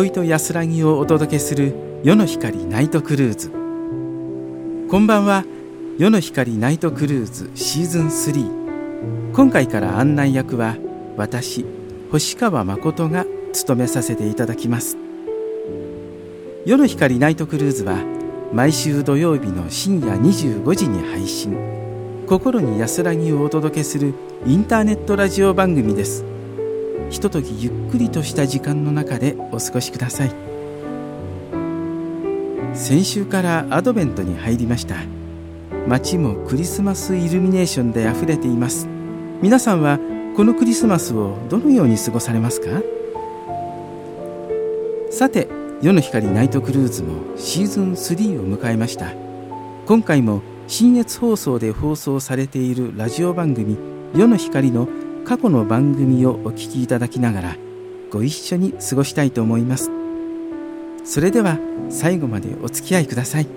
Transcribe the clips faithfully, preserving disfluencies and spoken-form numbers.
憩いと安らぎをお届けする世の光ナイトクルーズ。こんばんは。世の光ナイトクルーズシーズンスリー、今回から案内役は私星川誠が務めさせていただきます。世の光ナイトクルーズは毎週土曜日の深夜にじゅうごじに配信、心に安らぎをお届けするインターネットラジオ番組です。ひとときゆっくりとした時間の中でお過ごしください。先週からアドベントに入りました。街もクリスマスイルミネーションであふれています。皆さんはこのクリスマスをどのように過ごされますか？さて、世の光ナイトクルーズもシーズンスリーを迎えました。今回も新越放送で放送されているラジオ番組世の光の過去の番組をお聞きいただきながらご一緒に過ごしたいと思います。それでは最後までお付き合いください。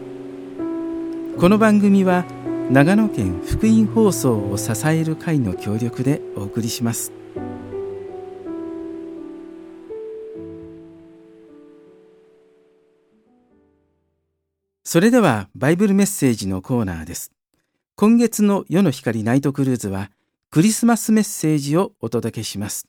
この番組は長野県福音放送を支える会の協力でお送りします。それではバイブルメッセージのコーナーです。今月の世の光ナイトクルーズはクリスマスメッセージをお届けします。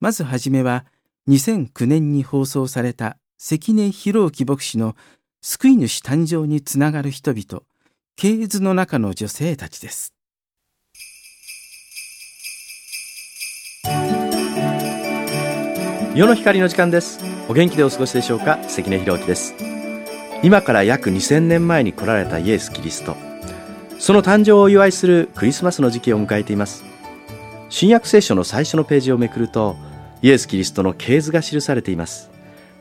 まずはじめはにせんきゅうねんに放送された関根博之牧師の救い主誕生につながる人々、系図の中の女性たちです。世の光の時間です。お元気でお過ごしでしょうか。関根博之です。今から約にせんねんまえに来られたイエス・キリスト、その誕生をお祝いするクリスマスの時期を迎えています。新約聖書の最初のページをめくると、イエス・キリストの系図が記されています。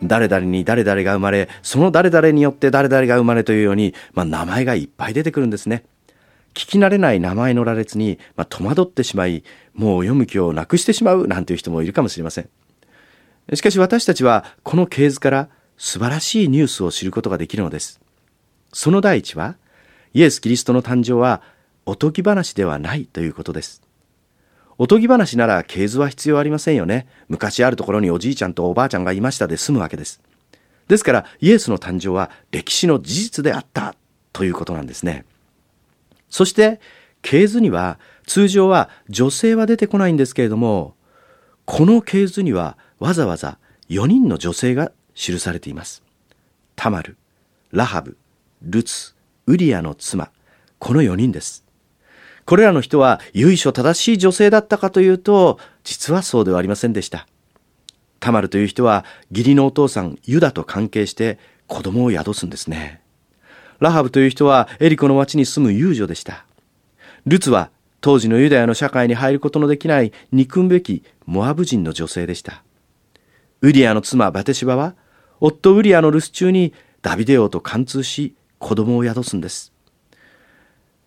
誰々に誰々が生まれ、その誰々によって誰々が生まれというように、まあ、名前がいっぱい出てくるんですね。聞き慣れない名前の羅列に、まあ、戸惑ってしまい、もう読む気をなくしてしまうなんていう人もいるかもしれません。しかし私たちはこの系図から素晴らしいニュースを知ることができるのです。その第一は、イエス・キリストの誕生はおとぎ話ではないということです。おとぎ話なら系図は必要ありませんよね。昔あるところにおじいちゃんとおばあちゃんがいましたで済むわけです。ですからイエスの誕生は歴史の事実であったということなんですね。そして系図には通常は女性は出てこないんですけれども、この系図にはわざわざよにんの女性が記されています。タマル、ラハブ、ルツ、ウリアの妻、このよにんです。これらの人は由緒正しい女性だったかというと、実はそうではありませんでした。タマルという人は義理のお父さんユダと関係して子供を宿すんですね。ラハブという人はエリコの町に住む遊女でした。ルツは当時のユダヤの社会に入ることのできない憎むべきモアブ人の女性でした。ウリアの妻バテシバは夫ウリアの留守中にダビデ王と姦通し子供を宿すんです。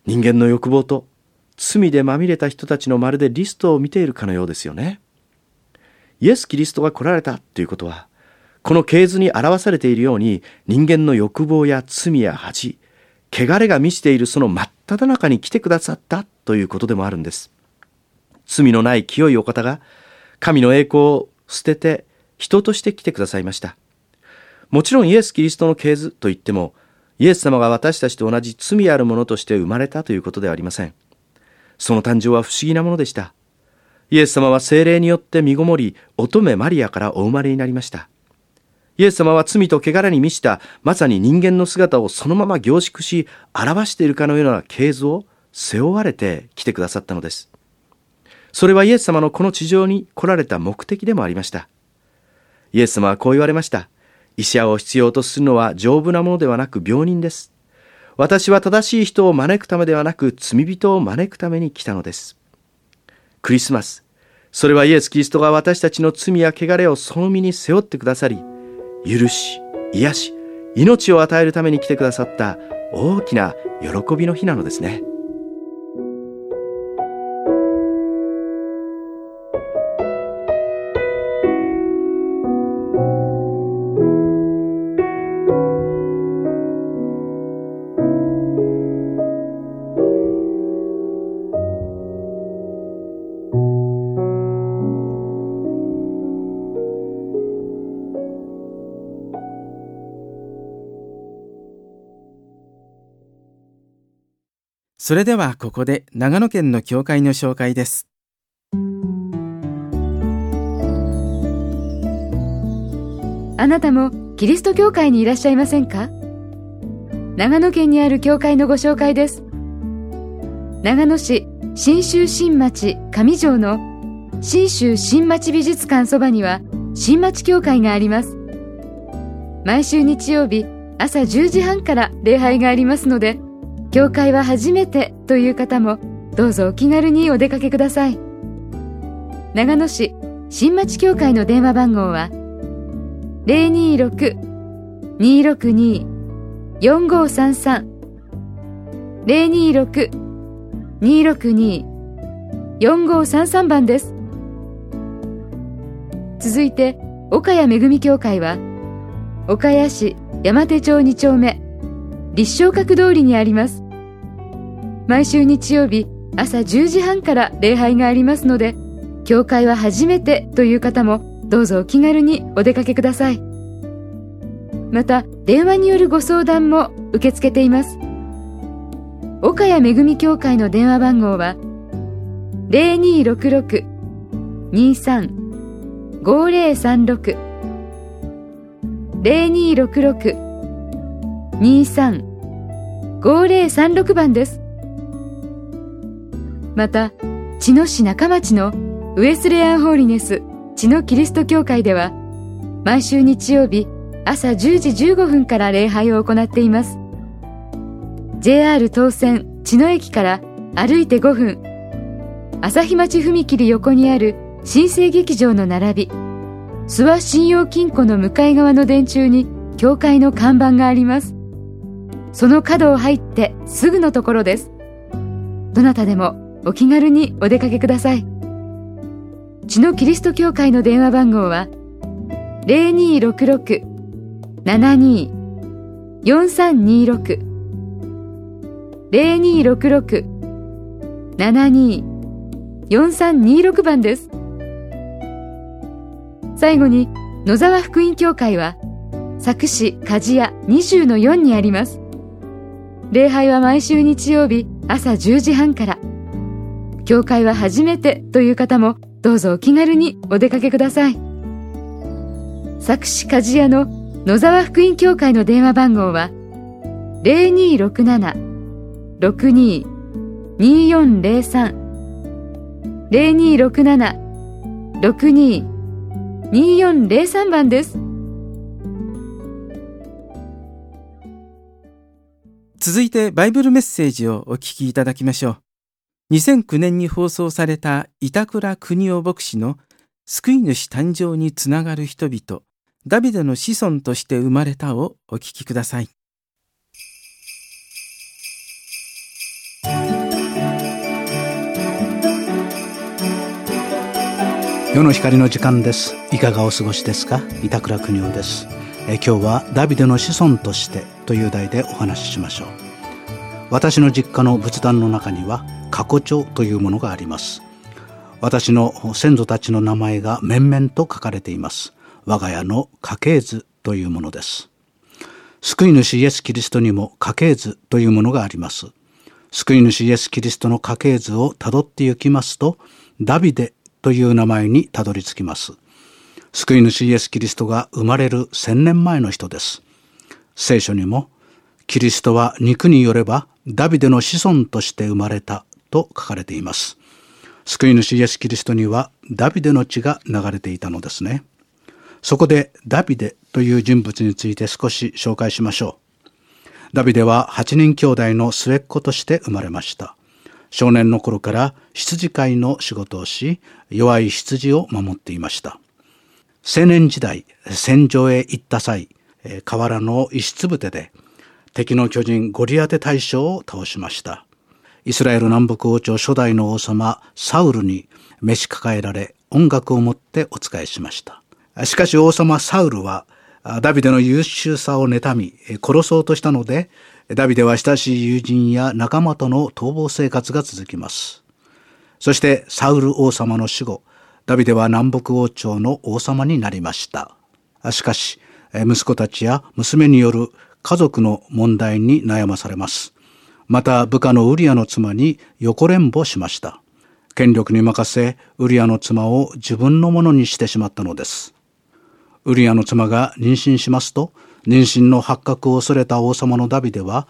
人間の欲望と罪でまみれた人たちのまるでリストを見ているかのようですよね。イエス・キリストが来られたということは、この系図に表されているように、人間の欲望や罪や恥、汚れが満ちているその真っ只中に来てくださったということでもあるんです。罪のない清いお方が、神の栄光を捨てて人として来てくださいました。もちろんイエス・キリストの系図といっても、イエス様が私たちと同じ罪あるものとして生まれたということではありません。その誕生は不思議なものでした。イエス様は聖霊によって身ごもり、乙女マリアからお生まれになりました。イエス様は罪と汚れに満ちた、まさに人間の姿をそのまま凝縮し、表しているかのような系図を背負われて来てくださったのです。それはイエス様のこの地上に来られた目的でもありました。イエス様はこう言われました。医者を必要とするのは丈夫なものではなく病人です。私は正しい人を招くためではなく、罪人を招くために来たのです。クリスマス、それはイエス・キリストが私たちの罪や汚れをその身に背負ってくださり、許し、癒し、命を与えるために来てくださった大きな喜びの日なのですね。それではここで長野県の教会の紹介です。あなたもキリスト教会にいらっしゃいませんか？長野県にある教会のご紹介です。長野市信州新町上条の信州新町美術館そばには新町教会があります。毎週日曜日朝じゅうじはんから礼拝がありますので、教会は初めてという方もどうぞお気軽にお出かけください。長野市新町教会の電話番号は ゼロにーろく にーろくにー よんごーさんさん ゼロにーろく にーろくにー よんごーさんさん 番です。続いて岡谷恵教会は岡谷市山手町に丁目立正閣通りにあります。毎週日曜日朝じゅうじはんから礼拝がありますので、教会は初めてという方もどうぞお気軽にお出かけください。また電話によるご相談も受け付けています。岡谷恵教会の電話番号は ゼロにーろくろく にーさん ごーゼロさんろく ゼロにーろくろく にーさん ごーゼロさんろく 番です。また茅野市中町のウエスレアンホーリネス茅野キリスト教会では毎週日曜日朝じゅうじじゅうごふんから礼拝を行っています。 ジェイアール 東線茅野駅から歩いてごふん、朝日町踏切横にある新生劇場の並び諏訪信用金庫の向かい側の電柱に教会の看板があります。その角を入ってすぐのところです。どなたでもお気軽にお出かけください。茅野キリスト教会の電話番号は ゼロにーろくろく ななにー よんさんにーろく ゼロにーろくろく ななにー よんさんにーろく 番です。最後に野沢福音教会は佐久市鍛冶屋 にじゅうのよん にあります。礼拝は毎週日曜日朝じゅうじはんから。教会は初めてという方もどうぞお気軽にお出かけください。佐久市鍛冶屋の野沢福音教会の電話番号は ゼロにーろくなな ろくにー にーよんゼロさん ゼロにーろくなな ろくにー にーよんゼロさん 番です。続いてバイブルメッセージをお聞きいただきましょう。にせんきゅうねんに放送された板倉邦夫牧師の救い主誕生につながる人々、ダビデの子孫として生まれたをお聞きください。世の光の時間です。いかがお過ごしですか？板倉邦夫です。え今日はダビデの子孫としてという題でお話ししましょう。私の実家の仏壇の中には過去帳というものがあります。私の先祖たちの名前が面々と書かれています。我が家の家系図というものです。救い主イエスキリストにも家系図というものがあります。救い主イエスキリストの家系図をたどって行きますと、ダビデという名前にたどり着きます。救い主イエスキリストが生まれる千年前の人です。聖書にも、キリストは肉によればダビデの子孫として生まれたと書かれています。救い主イエスキリストにはダビデの血が流れていたのですね。そこでダビデという人物について少し紹介しましょう。ダビデははちにん兄弟の末っ子として生まれました。少年の頃から羊飼いの仕事をし、弱い羊を守っていました。青年時代、戦場へ行った際、河原の石つぶてで敵の巨人ゴリアテ大将を倒しました。イスラエル南北王朝初代の王様サウルに召し抱えられ、音楽を持ってお仕えしました。しかし王様サウルはダビデの優秀さを妬み殺そうとしたので、ダビデは親しい友人や仲間との逃亡生活が続きます。そしてサウル王様の死後、ダビデは南北王朝の王様になりました。しかし、息子たちや娘による家族の問題に悩まされます。また部下のウリアの妻に横恋慕しました。権力に任せ、ウリアの妻を自分のものにしてしまったのです。ウリアの妻が妊娠しますと、妊娠の発覚を恐れた王様のダビデは、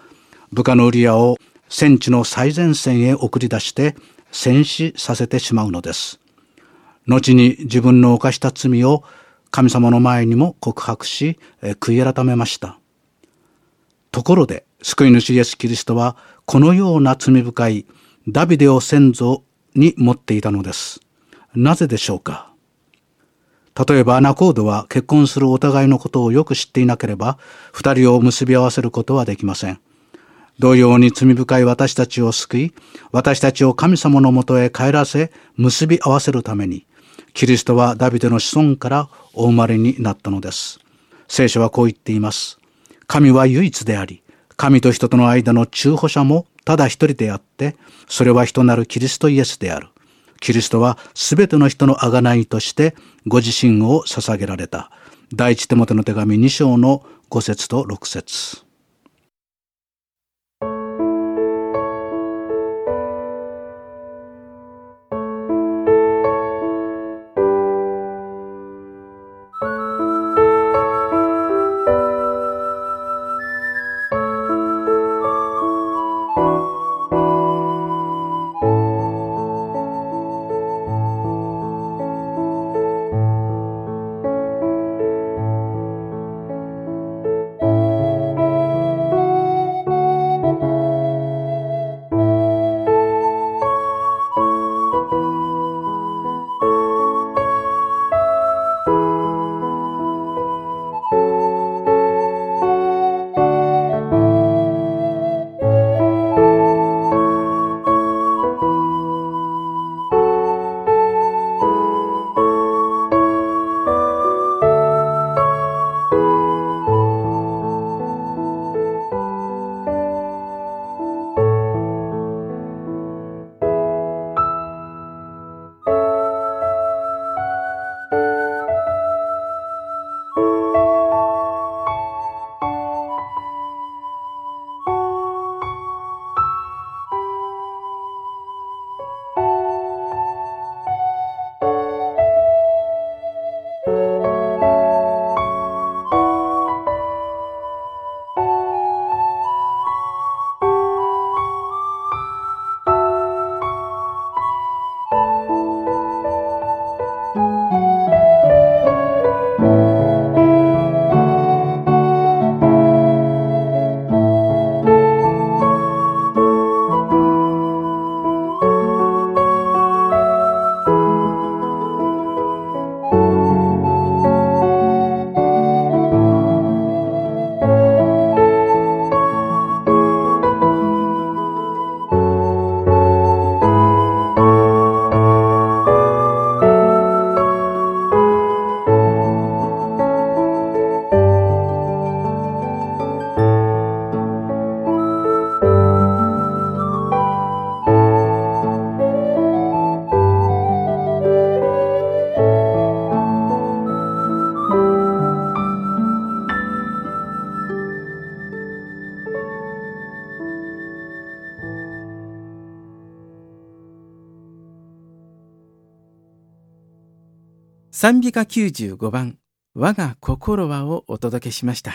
部下のウリアを戦地の最前線へ送り出して戦死させてしまうのです。後に自分の犯した罪を神様の前にも告白し、悔い改めました。ところで、救い主イエス・キリストは、このような罪深いダビデを先祖に持っていたのです。なぜでしょうか。例えば、仲人は結婚するお互いのことをよく知っていなければ、二人を結び合わせることはできません。同様に罪深い私たちを救い、私たちを神様のもとへ帰らせ、結び合わせるために、キリストはダビデの子孫からお生まれになったのです。聖書はこう言っています。神は唯一であり、神と人との間の中保者もただ一人であって、それは人なるキリストイエスである。キリストはすべての人の贖いとしてご自身を捧げられた。第一テモテの手紙に章のご節とろく節。賛美歌きゅうじゅうごばん、我が心はをお届けしました。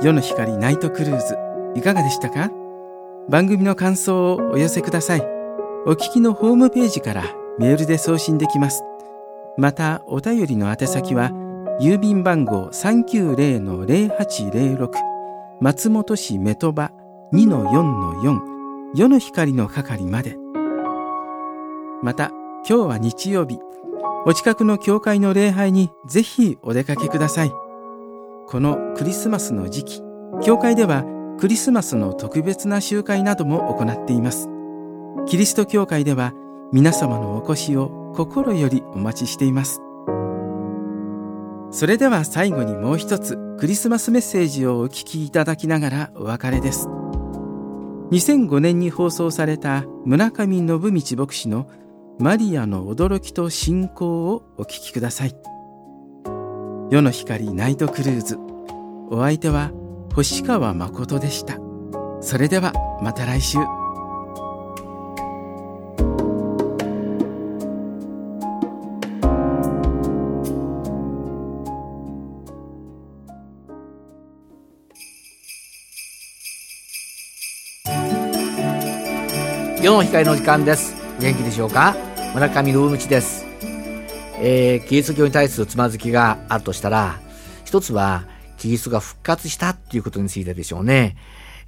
夜の光ナイトクルーズ、いかがでしたか？番組の感想をお寄せください。お聞きのホームページからメールで送信できます。また、お便りの宛先は、郵便番号 さんきゅうぜろのぜろはちぜろろく、松本市メトバ にのよんのよん 夜の光の係まで。また、今日は日曜日、お近くの教会の礼拝にぜひお出かけください。このクリスマスの時期、教会ではクリスマスの特別な集会なども行っています。キリスト教会では皆様のお越しを心よりお待ちしています。それでは最後にもう一つクリスマスメッセージをお聞きいただきながらお別れです。にせんごねんに放送された村上信道牧師のマリアの驚きと信仰をお聞きください。世の光ナイトクルーズ、お相手は星川誠でした。それではまた来週。世の光の時間です。元気でしょうか。村上龍道です。えー、キリスト教に対するつまずきがあるとしたら、一つはキリストが復活したっていうことについてでしょうね。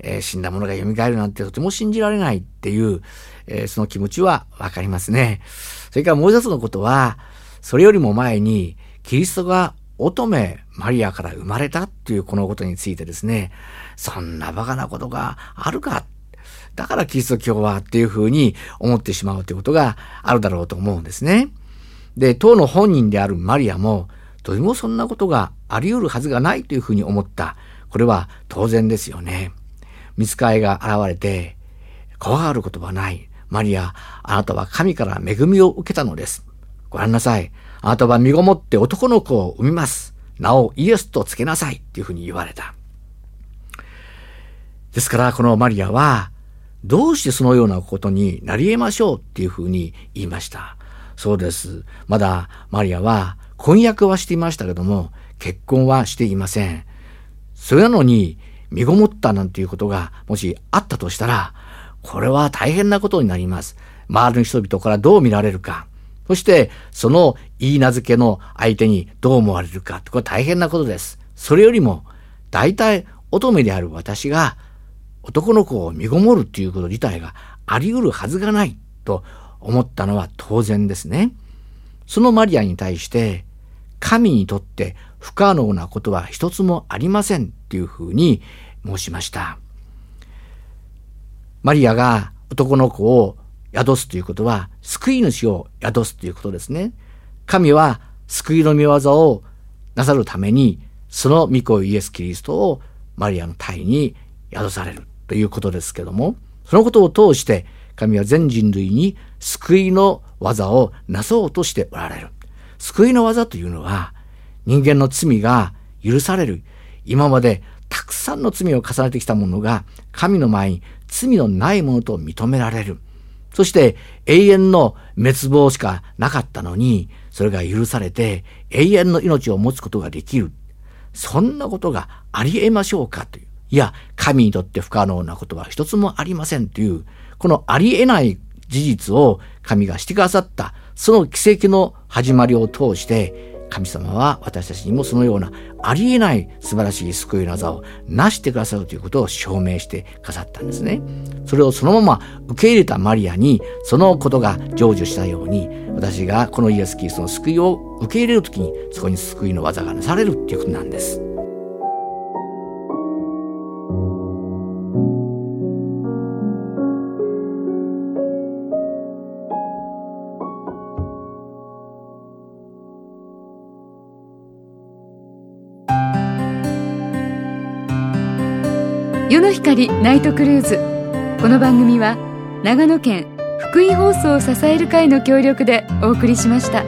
えー、死んだ者が蘇るなんてとても信じられないっていう、えー、その気持ちはわかりますね。それからもう一つのことは、それよりも前にキリストが乙女マリアから生まれたっていうこのことについてですね、そんなバカなことがあるか、だからキリスト教はっていうふうに思ってしまうということがあるだろうと思うんですね。で、当の本人であるマリアも、とてもそんなことがあり得るはずがないというふうに思った。これは当然ですよね。御使いが現れて、怖がることはない。マリア、あなたは神から恵みを受けたのです。ご覧なさい。あなたは身ごもって男の子を産みます。名をイエスとつけなさい。というふうに言われた。ですから、このマリアは、どうしてそのようなことになり得ましょうっていうふうに言いました。そうです。まだマリアは婚約はしていましたけども、結婚はしていません。それなのに、身ごもったなんていうことがもしあったとしたら、これは大変なことになります。周りの人々からどう見られるか。そして、その言い名付けの相手にどう思われるか。これは大変なことです。それよりも、大体乙女である私が、男の子を身ごもるということ自体があり得るはずがないと思ったのは当然ですね。そのマリアに対して、神にとって不可能なことは一つもありませんというふうに申しました。マリアが男の子を宿すということは、救い主を宿すということですね。神は救いの御業をなさるために、その御子イエス・キリストをマリアの胎に宿される。ということですけども、そのことを通して神は全人類に救いの技をなそうとしておられる。救いの技というのは、人間の罪が許される、今までたくさんの罪を重ねてきたものが神の前に罪のないものと認められる。そして永遠の滅亡しかなかったのに、それが許されて永遠の命を持つことができる。そんなことがあり得ましょうかという、いや、神にとって不可能なことは一つもありませんという、このあり得ない事実を神がしてくださった、その奇跡の始まりを通して、神様は私たちにもそのようなあり得ない素晴らしい救いの技をなしてくださるということを証明してくださったんですね。それをそのまま受け入れたマリアに、そのことが成就したように、私がこのイエス・キリストの救いを受け入れるときに、そこに救いの技がなされるということなんです。世の光ナイトクルーズ。この番組は長野県福井放送を支える会の協力でお送りしました。